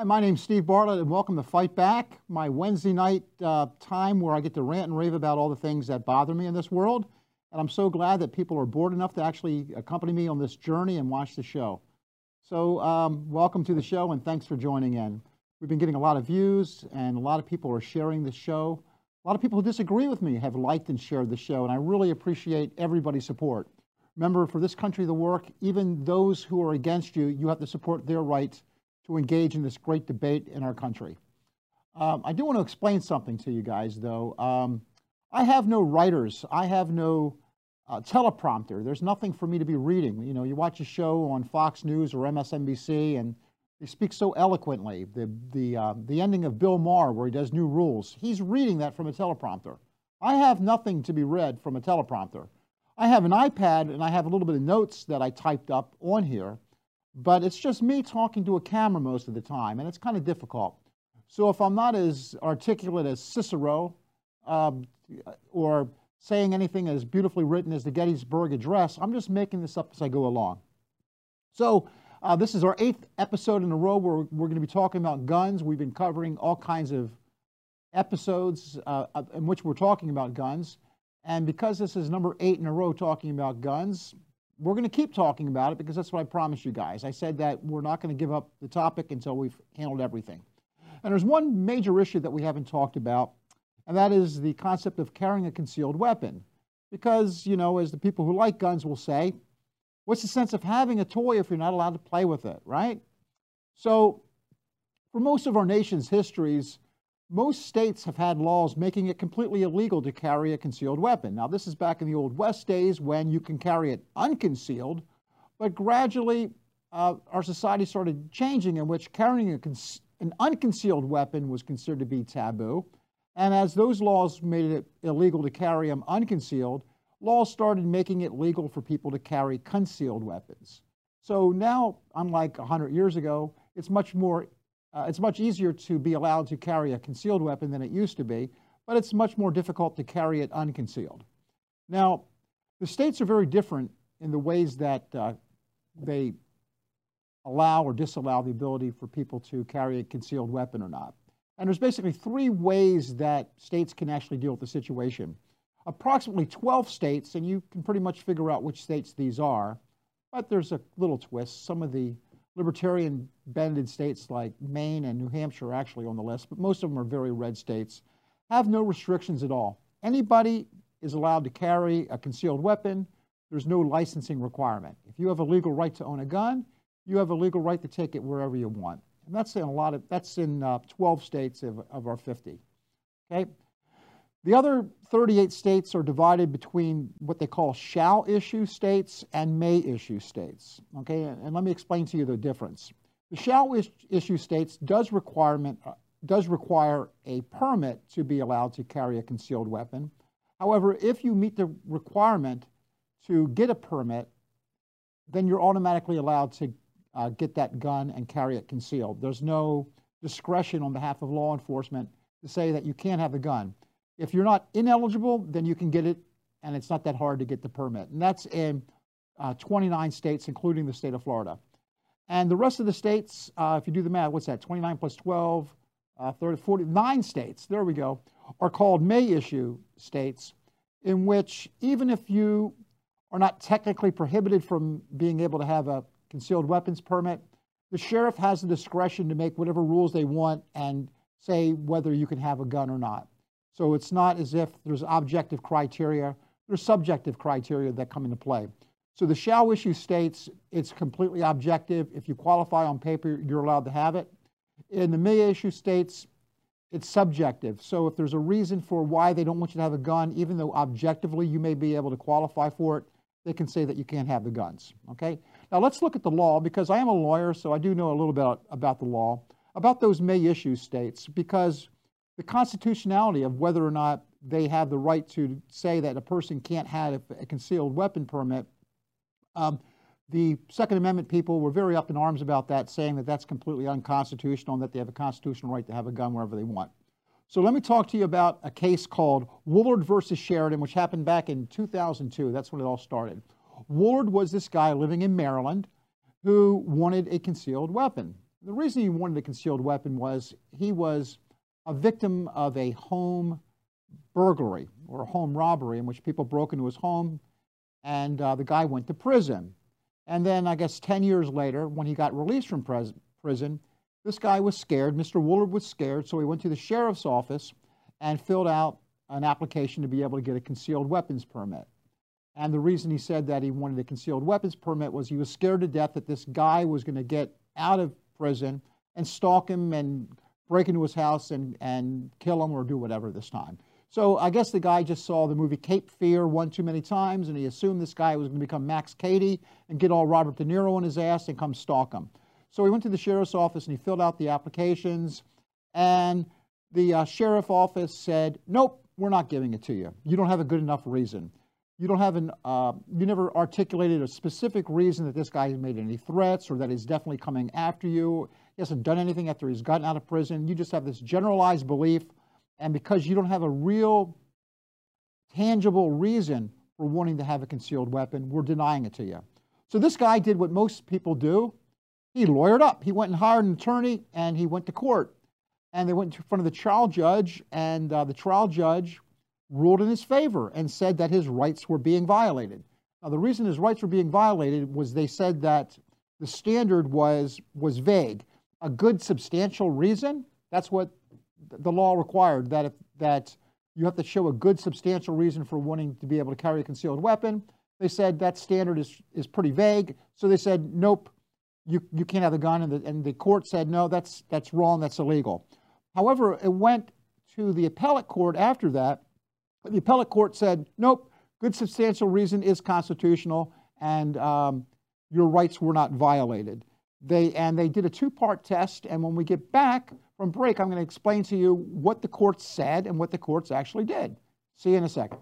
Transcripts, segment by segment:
Hi, my name's Steve Bartlett, and welcome to Fight Back, my Wednesday night time where I get to rant and rave about all the things that bother me in this world. And I'm so glad that people are bored enough to actually accompany me on this journey and watch the show. So welcome to the show, and thanks for joining in. We've been getting a lot of views, and a lot of people are sharing the show. A lot of people who disagree with me have liked and shared the show, and I really appreciate everybody's support. Remember, for this country to work, even those who are against you, you have to support their rights to engage in this great debate in our country. I do want to explain something to you guys, though. I have no writers. I have no teleprompter. There's nothing for me to be reading. You know, you watch a show on Fox News or MSNBC, and they speak so eloquently. The ending of Bill Maher, where he does New Rules, he's reading that from a teleprompter. I have nothing to be read from a teleprompter. I have an iPad, and I have a little bit of notes that I typed up on here. But it's just me talking to a camera most of the time, and it's kind of difficult. So if I'm not as articulate as Cicero or saying anything as beautifully written as the Gettysburg Address, I'm just making this up as I go along. So this is our 8th episode in a row where we're going to be talking about guns. We've been covering all kinds of episodes in which we're talking about guns. And because this is number 8 in a row talking about guns, we're going to keep talking about it because that's what I promised you guys. I said that we're not going to give up the topic until we've handled everything. And there's one major issue that we haven't talked about, and that is the concept of carrying a concealed weapon. Because, you know, as the people who like guns will say, what's the sense of having a toy if you're not allowed to play with it, right? So for most of our nation's histories, most states have had laws making it completely illegal to carry a concealed weapon. Now, this is back in the Old West days when you can carry it unconcealed, but gradually our society started changing in which carrying an unconcealed weapon was considered to be taboo. And as those laws made it illegal to carry them unconcealed, laws started making it legal for people to carry concealed weapons. So now, unlike 100 years ago, it's much easier to be allowed to carry a concealed weapon than it used to be, but it's much more difficult to carry it unconcealed. Now, the states are very different in the ways that they allow or disallow the ability for people to carry a concealed weapon or not. And there's basically 3 ways that states can actually deal with the situation. Approximately 12 states, and you can pretty much figure out which states these are, but there's a little twist. Some of the libertarian banded states like Maine and New Hampshire are actually on the list, but most of them are very red states, have no restrictions at all. Anybody is allowed to carry a concealed weapon. There's no licensing requirement. If you have a legal right to own a gun, you have a legal right to take it wherever you want. And that's in 12 states of our 50. Okay. The other 38 states are divided between what they call shall issue states and may issue states. Okay, and let me explain to you the difference. The shall issue states does require a permit to be allowed to carry a concealed weapon. However, if you meet the requirement to get a permit, then you're automatically allowed to get that gun and carry it concealed. There's no discretion on behalf of law enforcement to say that you can't have the gun. If you're not ineligible, then you can get it, and it's not that hard to get the permit. And that's in 29 states, including the state of Florida. And the rest of the states, if you do the math, what's that, 29 plus 12, 30, 49 states, there we go, are called may issue states, in which even if you are not technically prohibited from being able to have a concealed weapons permit, the sheriff has the discretion to make whatever rules they want and say whether you can have a gun or not. So it's not as if there's objective criteria, there's subjective criteria that come into play. So the shall issue states, it's completely objective. If you qualify on paper, you're allowed to have it. In the may issue states, it's subjective. So if there's a reason for why they don't want you to have a gun, even though objectively you may be able to qualify for it, they can say that you can't have the guns, okay? Now let's look at the law, because I am a lawyer, so I do know a little bit about the law, about those may issue states, because the constitutionality of whether or not they have the right to say that a person can't have a concealed weapon permit, the Second Amendment people were very up in arms about that, saying that that's completely unconstitutional and that they have a constitutional right to have a gun wherever they want. So let me talk to you about a case called Woolard versus Sheridan, which happened back in 2002. That's when it all started. Woolard was this guy living in Maryland who wanted a concealed weapon. The reason he wanted a concealed weapon was he was a victim of a home burglary or a home robbery in which people broke into his home, and the guy went to prison. And then I guess 10 years later, when he got released from prison, this guy was scared. Mr. Woolard was scared, so he went to the sheriff's office and filled out an application to be able to get a concealed weapons permit. And the reason he said that he wanted a concealed weapons permit was he was scared to death that this guy was going to get out of prison and stalk him and break into his house and kill him or do whatever this time. So I guess the guy just saw the movie Cape Fear one too many times, and he assumed this guy was going to become Max Cady and get all Robert De Niro on his ass and come stalk him. So he went to the sheriff's office and he filled out the applications, and the sheriff's office said, nope, we're not giving it to you. You don't have a good enough reason. You don't have an, you never articulated a specific reason that this guy has made any threats or that he's definitely coming after you. He hasn't done anything after he's gotten out of prison. You just have this generalized belief, and because you don't have a real tangible reason for wanting to have a concealed weapon, we're denying it to you. So this guy did what most people do. He lawyered up. He went and hired an attorney, and he went to court. And they went in front of the trial judge, and the trial judge ruled in his favor and said that his rights were being violated. Now, the reason his rights were being violated was they said that the standard was vague. A good substantial reason, that's what the law required, that, that you have to show a good substantial reason for wanting to be able to carry a concealed weapon. They said that standard is pretty vague, so they said, nope, you can't have a gun, and the court said, no, that's wrong, that's illegal. However, it went to the appellate court after that. The appellate court said, nope, good substantial reason is constitutional, and your rights were not violated. They did a two-part test, and when we get back from break, I'm going to explain to you what the courts said and what the courts actually did. See you in a second.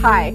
Hi,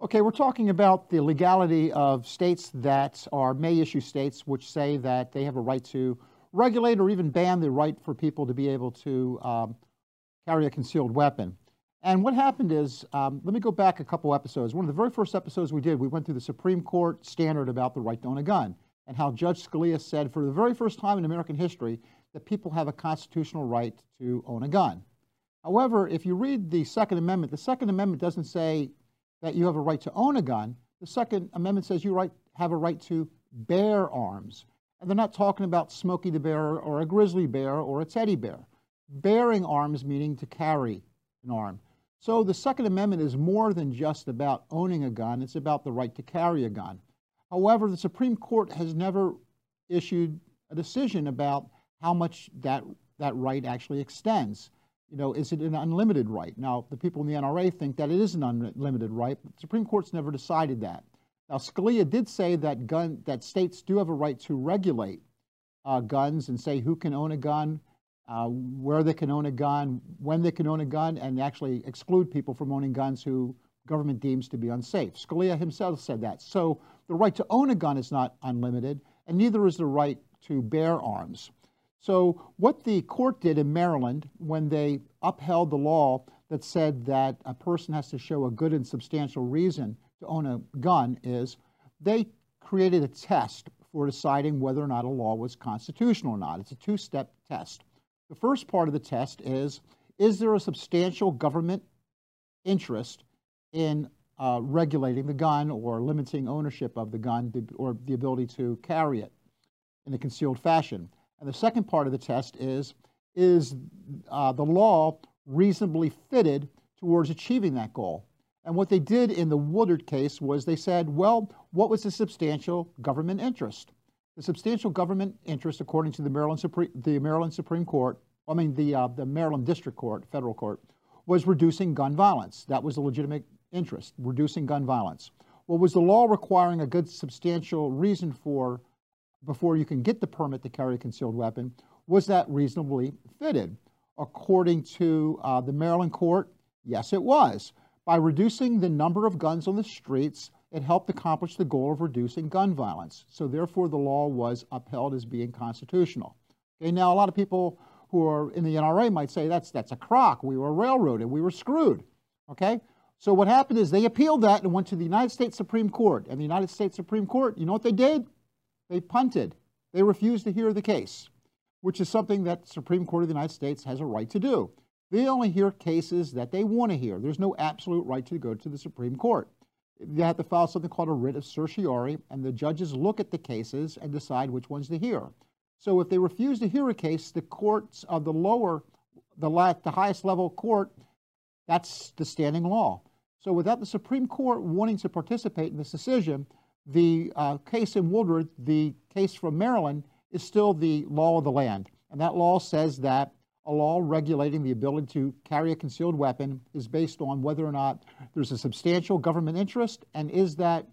Okay, we're talking about the legality of states that are may issue states, which say that they have a right to regulate or even ban the right for people to be able to carry a concealed weapon. And what happened is, let me go back a couple episodes. One of the very first episodes we did, we went through the Supreme Court standard about the right to own a gun and how Judge Scalia said for the very first time in American history that people have a constitutional right to own a gun. However, if you read the Second Amendment doesn't say that you have a right to own a gun. The Second Amendment says you have a right to bear arms. And they're not talking about Smokey the Bear or a grizzly bear or a teddy bear. Bearing arms meaning to carry an arm. So the Second Amendment is more than just about owning a gun. It's about the right to carry a gun. However, the Supreme Court has never issued a decision about how much that right actually extends. You know, is it an unlimited right? Now, the people in the NRA think that it is an unlimited right, but the Supreme Court's never decided that. Now, Scalia did say that states do have a right to regulate guns and say who can own a gun, where they can own a gun, when they can own a gun, and actually exclude people from owning guns who government deems to be unsafe. Scalia himself said that. So the right to own a gun is not unlimited, and neither is the right to bear arms. So what the court did in Maryland when they upheld the law that said that a person has to show a good and substantial reason to own a gun is they created a test for deciding whether or not a law was constitutional or not. It's a two-step test. The first part of the test is there a substantial government interest in regulating the gun or limiting ownership of the gun or the ability to carry it in a concealed fashion? And the second part of the test is the law reasonably fitted towards achieving that goal? And what they did in the Woolard case was they said, well, what was the substantial government interest? The substantial government interest, according to the Maryland District Court, federal court, was reducing gun violence. That was a legitimate interest, reducing gun violence. Well, was the law requiring a good substantial reason for before you can get the permit to carry a concealed weapon? Was that reasonably fitted? According to the Maryland court, yes, it was. By reducing the number of guns on the streets, it helped accomplish the goal of reducing gun violence. So therefore, the law was upheld as being constitutional. Okay, now, a lot of people who are in the NRA might say, that's a crock. We were railroaded. We were screwed. Okay? So what happened is they appealed that and went to the United States Supreme Court. And the United States Supreme Court, you know what they did? They punted. They refused to hear the case, which is something that the Supreme Court of the United States has a right to do. They only hear cases that they want to hear. There's no absolute right to go to the Supreme Court. They have to file something called a writ of certiorari, and the judges look at the cases and decide which ones to hear. So if they refuse to hear a case, the courts of the highest level court, that's the standing law. So without the Supreme Court wanting to participate in this decision, the case in Woolard, the case from Maryland, is still the law of the land. And that law says that a law regulating the ability to carry a concealed weapon is based on whether or not there's a substantial government interest, and is that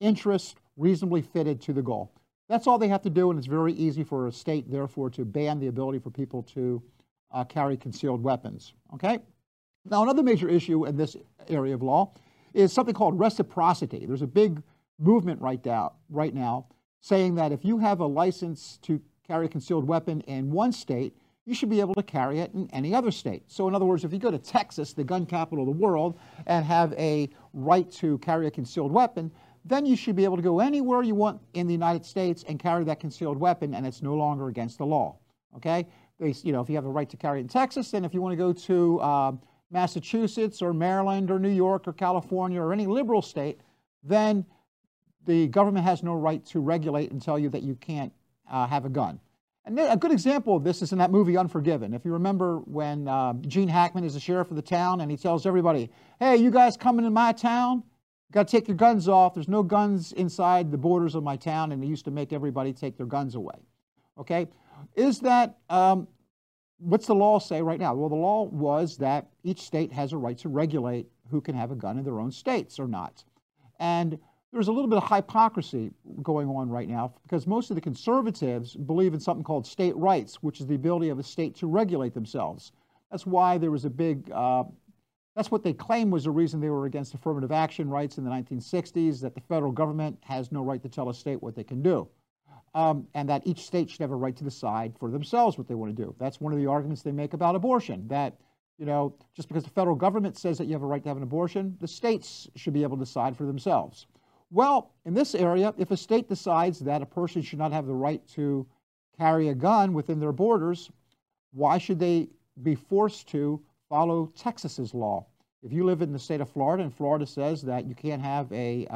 interest reasonably fitted to the goal. That's all they have to do, and it's very easy for a state, therefore, to ban the ability for people to carry concealed weapons. Okay? Now, another major issue in this area of law is something called reciprocity. There's a big movement right now saying that if you have a license to carry a concealed weapon in one state, you should be able to carry it in any other state. So in other words, if you go to Texas, the gun capital of the world, and have a right to carry a concealed weapon, then you should be able to go anywhere you want in the United States and carry that concealed weapon, and it's no longer against the law. Okay? You know, if you have a right to carry it in Texas, then if you want to go to Massachusetts or Maryland or New York or California or any liberal state, then the government has no right to regulate and tell you that you can't have a gun. And a good example of this is in that movie Unforgiven. If you remember when Gene Hackman is the sheriff of the town and he tells everybody, hey, you guys coming in my town, got to take your guns off. There's no guns inside the borders of my town. And he used to make everybody take their guns away. Okay? Is that, what's the law say right now? Well, the law was that each state has a right to regulate who can have a gun in their own states or not. And there's a little bit of hypocrisy going on right now because most of the conservatives believe in something called state rights, which is the ability of a state to regulate themselves. That's why there was a big, that's what they claim was the reason they were against affirmative action rights in the 1960s, that the federal government has no right to tell a state what they can do, and that each state should have a right to decide for themselves what they want to do. That's one of the arguments they make about abortion, that you know, just because the federal government says that you have a right to have an abortion, the states should be able to decide for themselves. Well, in this area, if a state decides that a person should not have the right to carry a gun within their borders, why should they be forced to follow Texas's law? If you live in the state of Florida and Florida says that you can't have a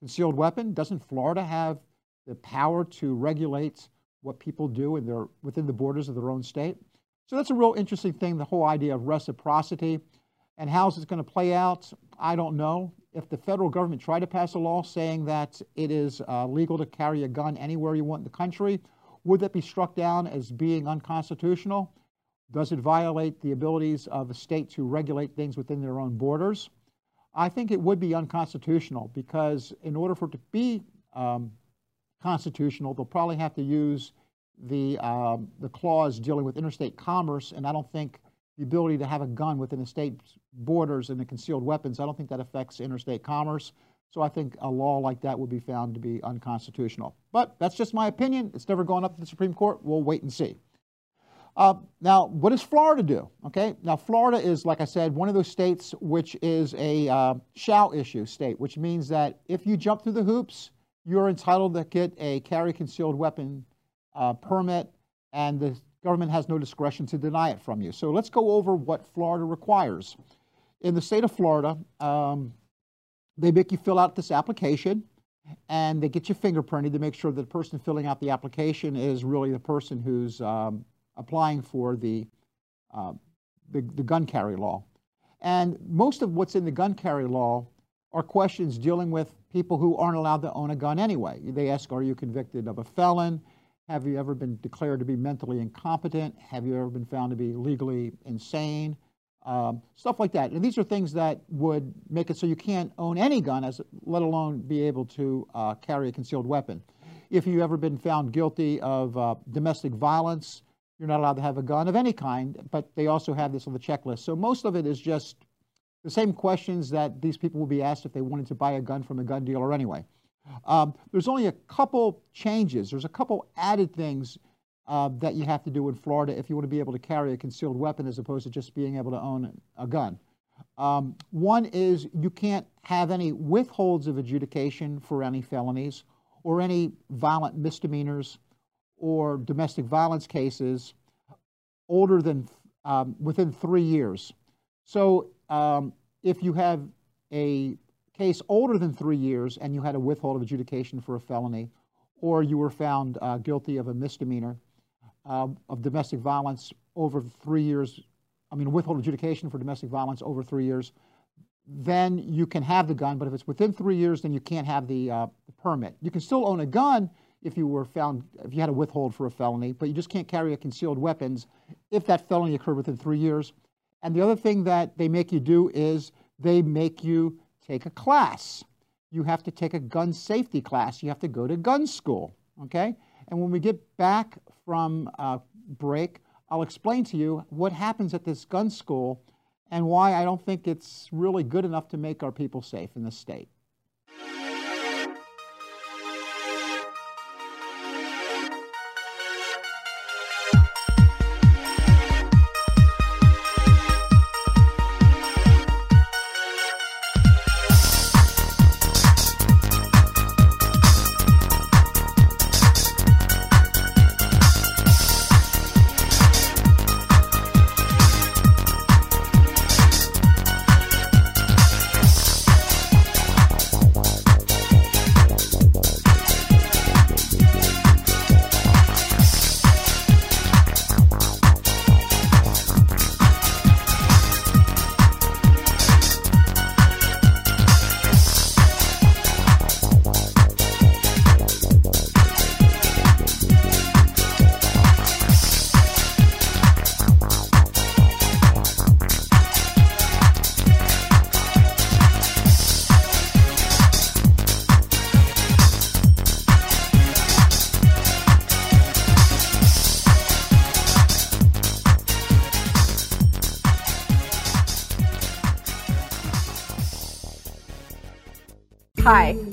concealed weapon, doesn't Florida have the power to regulate what people do in their, within the borders of their own state? So that's a real interesting thing, the whole idea of reciprocity. And how's this going to play out? I don't know. If the federal government tried to pass a law saying that it is legal to carry a gun anywhere you want in the country, would that be struck down as being unconstitutional? Does it violate the abilities of a state to regulate things within their own borders? I think it would be unconstitutional because in order for it to be constitutional, they'll probably have to use the clause dealing with interstate commerce, and I don't think the ability to have a gun within the state's borders and the concealed weapons, I don't think that affects interstate commerce. So I think a law like that would be found to be unconstitutional. But that's just my opinion. It's never gone up to the Supreme Court. We'll wait and see. Now, what does Florida do? Okay, now Florida is, like I said, one of those states which is a shall issue state, which means that if you jump through the hoops, you're entitled to get a carry concealed weapon permit, and the government has no discretion to deny it from you. So let's go over what Florida requires. In the state of Florida, they make you fill out this application, and they get you fingerprinted to make sure that the person filling out the application is really the person who's applying for the gun carry law. And most of what's in the gun carry law are questions dealing with people who aren't allowed to own a gun anyway. They ask, are you convicted of a felon? Have you ever been declared to be mentally incompetent? Have you ever been found to be legally insane? Stuff like that. And these are things that would make it so you can't own any gun, let alone be able to carry a concealed weapon. If you've ever been found guilty of domestic violence, you're not allowed to have a gun of any kind, but they also have this on the checklist. So most of it is just the same questions that these people would be asked if they wanted to buy a gun from a gun dealer anyway. There's only a couple changes. There's a couple added things that you have to do in Florida if you want to be able to carry a concealed weapon as opposed to just being able to own a gun. One is you can't have any withholds of adjudication for any felonies or any violent misdemeanors or domestic violence cases older than within 3 years. So if you have a case older than 3 years and you had a withhold of adjudication for a felony, or you were found guilty of a misdemeanor of domestic violence over 3 years, I mean withhold adjudication for domestic violence over 3 years, then you can have the gun. But if it's within 3 years, then you can't have the permit. You can still own a gun if you were found, if you had a withhold for a felony, but you just can't carry a concealed weapons if that felony occurred within 3 years. And the other thing that they make you do is they make you take a class. You have to take a gun safety class. You have to go to gun school, okay? And when we get back from break, I'll explain to you what happens at this gun school and why I don't think it's really good enough to make our people safe in this state. Hi,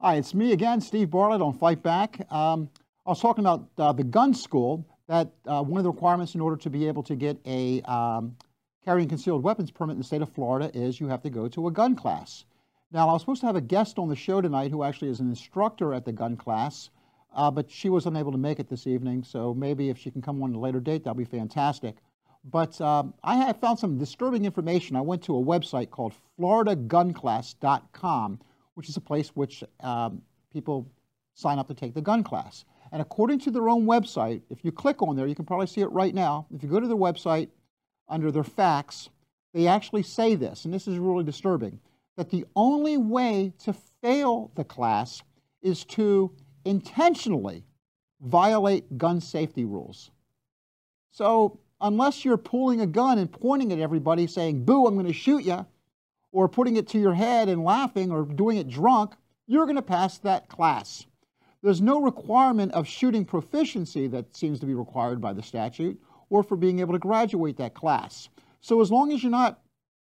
Hi, it's me again, Steve Bartlett on Fight Back. I was talking about the gun school, that one of the requirements in order to be able to get a carrying concealed weapons permit in the state of Florida is you have to go to a gun class. Now, I was supposed to have a guest on the show tonight who actually is an instructor at the gun class, but she was unable to make it this evening, so maybe if she can come on a later date, that'll be fantastic. But I have found some disturbing information. I went to a website called FloridaGunClass.com, which is a place which people sign up to take the gun class. And according to their own website, if you click on there, you can probably see it right now. If you go to their website under their facts, they actually say this, and this is really disturbing, that the only way to fail the class is to intentionally violate gun safety rules. So unless you're pulling a gun and pointing at everybody saying, boo, I'm going to shoot you, or putting it to your head and laughing or doing it drunk, you're going to pass that class. There's no requirement of shooting proficiency that seems to be required by the statute or for being able to graduate that class. So as long as you're not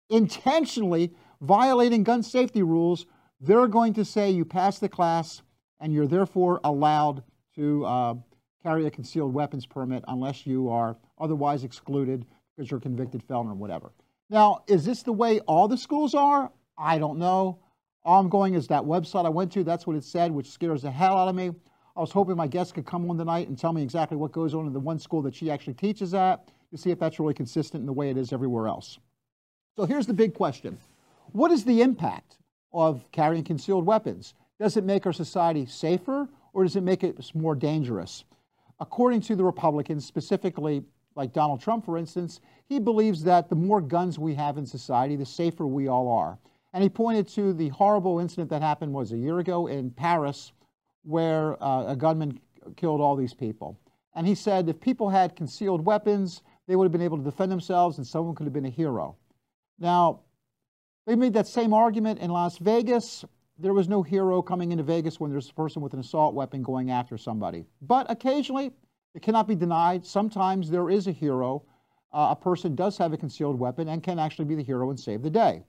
intentionally violating gun safety rules, they're going to say you pass the class and you're therefore allowed to carry a concealed weapons permit unless you are otherwise excluded because you're a convicted felon or whatever. Now, is this the way all the schools are? I don't know. All I'm going is that website I went to. That's what it said, which scares the hell out of me. I was hoping my guest could come on tonight and tell me exactly what goes on in the one school that she actually teaches at to see if that's really consistent in the way it is everywhere else. So here's the big question. What is the impact of carrying concealed weapons? Does it make our society safer or does it make it more dangerous? According to the Republicans, specifically like Donald Trump, for instance, he believes that the more guns we have in society, the safer we all are. And he pointed to the horrible incident that happened was a year ago in Paris, where a gunman killed all these people. And he said if people had concealed weapons, they would have been able to defend themselves and someone could have been a hero. Now, they made that same argument in Las Vegas. There was no hero coming into Vegas when there's a person with an assault weapon going after somebody. But occasionally, it cannot be denied, sometimes there is a hero. A person does have a concealed weapon and can actually be the hero and save the day.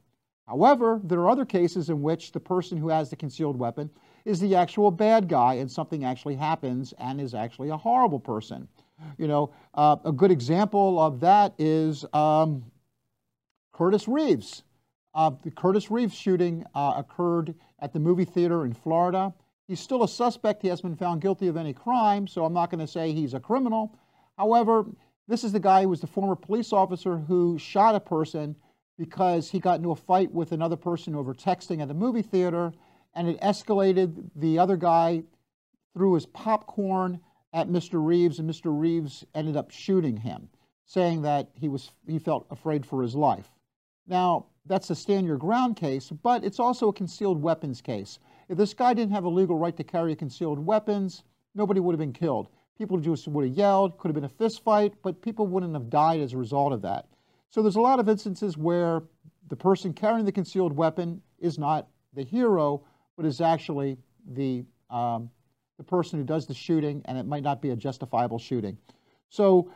However, there are other cases in which the person who has the concealed weapon is the actual bad guy and something actually happens and is actually a horrible person. You know, a good example of that is Curtis Reeves. The Curtis Reeves shooting occurred at the movie theater in Florida. He's still a suspect. He hasn't been found guilty of any crime, so I'm not going to say he's a criminal. However, this is the guy who was the former police officer who shot a person because he got into a fight with another person over texting at a movie theater, and it escalated. The other guy threw his popcorn at Mr. Reeves, and Mr. Reeves ended up shooting him, saying that he felt afraid for his life. Now, that's a stand your ground case, but it's also a concealed weapons case. If this guy didn't have a legal right to carry concealed weapons, nobody would have been killed. People just would have yelled, could have been a fist fight, but people wouldn't have died as a result of that. So there's a lot of instances where the person carrying the concealed weapon is not the hero, but is actually the person who does the shooting, and it might not be a justifiable shooting. So,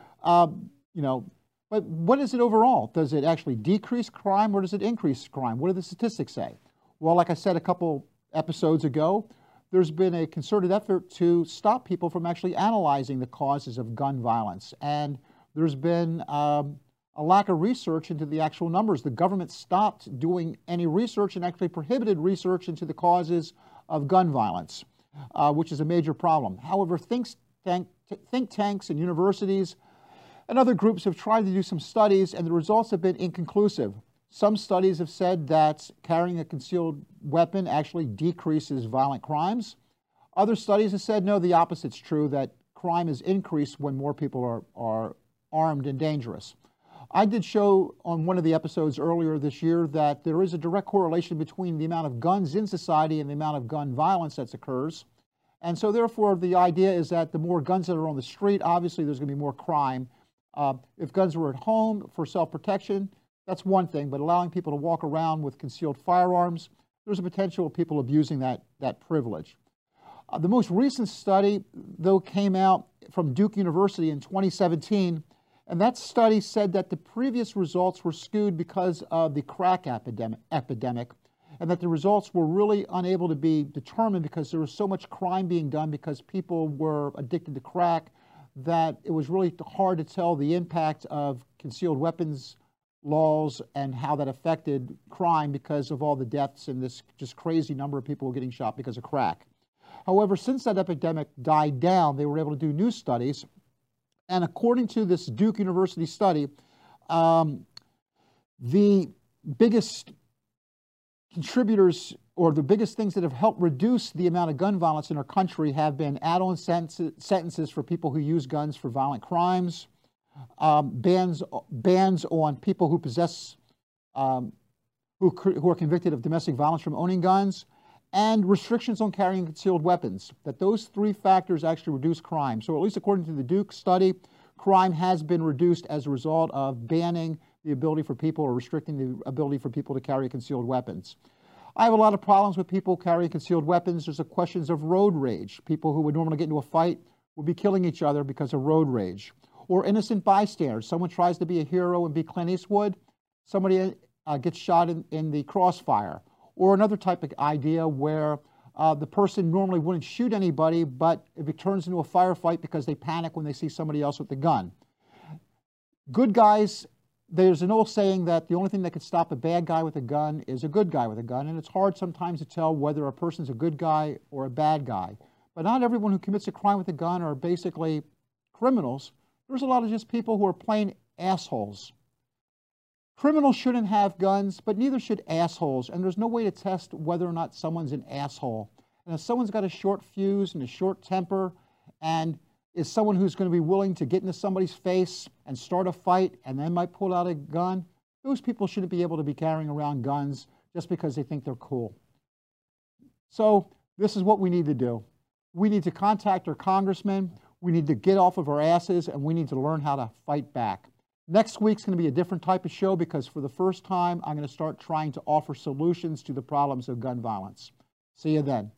you know, but what is it overall? Does it actually decrease crime or does it increase crime? What do the statistics say? Well, like I said a couple episodes ago, there's been a concerted effort to stop people from actually analyzing the causes of gun violence. And there's been a lack of research into the actual numbers. The government stopped doing any research and actually prohibited research into the causes of gun violence, which is a major problem. However, think tanks and universities and other groups have tried to do some studies, and the results have been inconclusive. Some studies have said that carrying a concealed weapon actually decreases violent crimes. Other studies have said, no, the opposite's true, that crime is increased when more people are armed and dangerous. I did show on one of the episodes earlier this year that there is a direct correlation between the amount of guns in society and the amount of gun violence that occurs. And so therefore, the idea is that the more guns that are on the street, obviously there's going to be more crime. If guns were at home for self-protection, that's one thing, but allowing people to walk around with concealed firearms, there's a potential of people abusing that privilege. The most recent study, though, came out from Duke University in 2017, and that study said that the previous results were skewed because of the crack epidemic, and that the results were really unable to be determined because there was so much crime being done because people were addicted to crack, that it was really hard to tell the impact of concealed weapons laws and how that affected crime because of all the deaths and this just crazy number of people getting shot because of crack. However, since that epidemic died down, they were able to do new studies. And according to this Duke University study, the biggest contributors or the biggest things that have helped reduce the amount of gun violence in our country have been add-on sentences for people who use guns for violent crimes, bans on people who possess, who are convicted of domestic violence from owning guns, and restrictions on carrying concealed weapons. That those three factors actually reduce crime. So at least according to the Duke study, crime has been reduced as a result of banning the ability for people, or restricting the ability for people to carry concealed weapons. I have a lot of problems with people carrying concealed weapons. There's the questions of road rage. People who would normally get into a fight will be killing each other because of road rage. Or innocent bystanders. Someone tries to be a hero and be Clint Eastwood. Somebody gets shot in the crossfire. Or another type of idea where the person normally wouldn't shoot anybody, but if it turns into a firefight because they panic when they see somebody else with a gun. Good guys. There's an old saying that the only thing that could stop a bad guy with a gun is a good guy with a gun, and it's hard sometimes to tell whether a person's a good guy or a bad guy. But not everyone who commits a crime with a gun are basically criminals. There's a lot of just people who are plain assholes. Criminals shouldn't have guns, but neither should assholes, and there's no way to test whether or not someone's an asshole. And if someone's got a short fuse and a short temper, and is someone who's going to be willing to get into somebody's face and start a fight and then might pull out a gun, those people shouldn't be able to be carrying around guns just because they think they're cool. So this is what we need to do. We need to contact our congressmen. We need to get off of our asses, and we need to learn how to fight back. Next week's going to be a different type of show, because for the first time, I'm going to start trying to offer solutions to the problems of gun violence. See you then.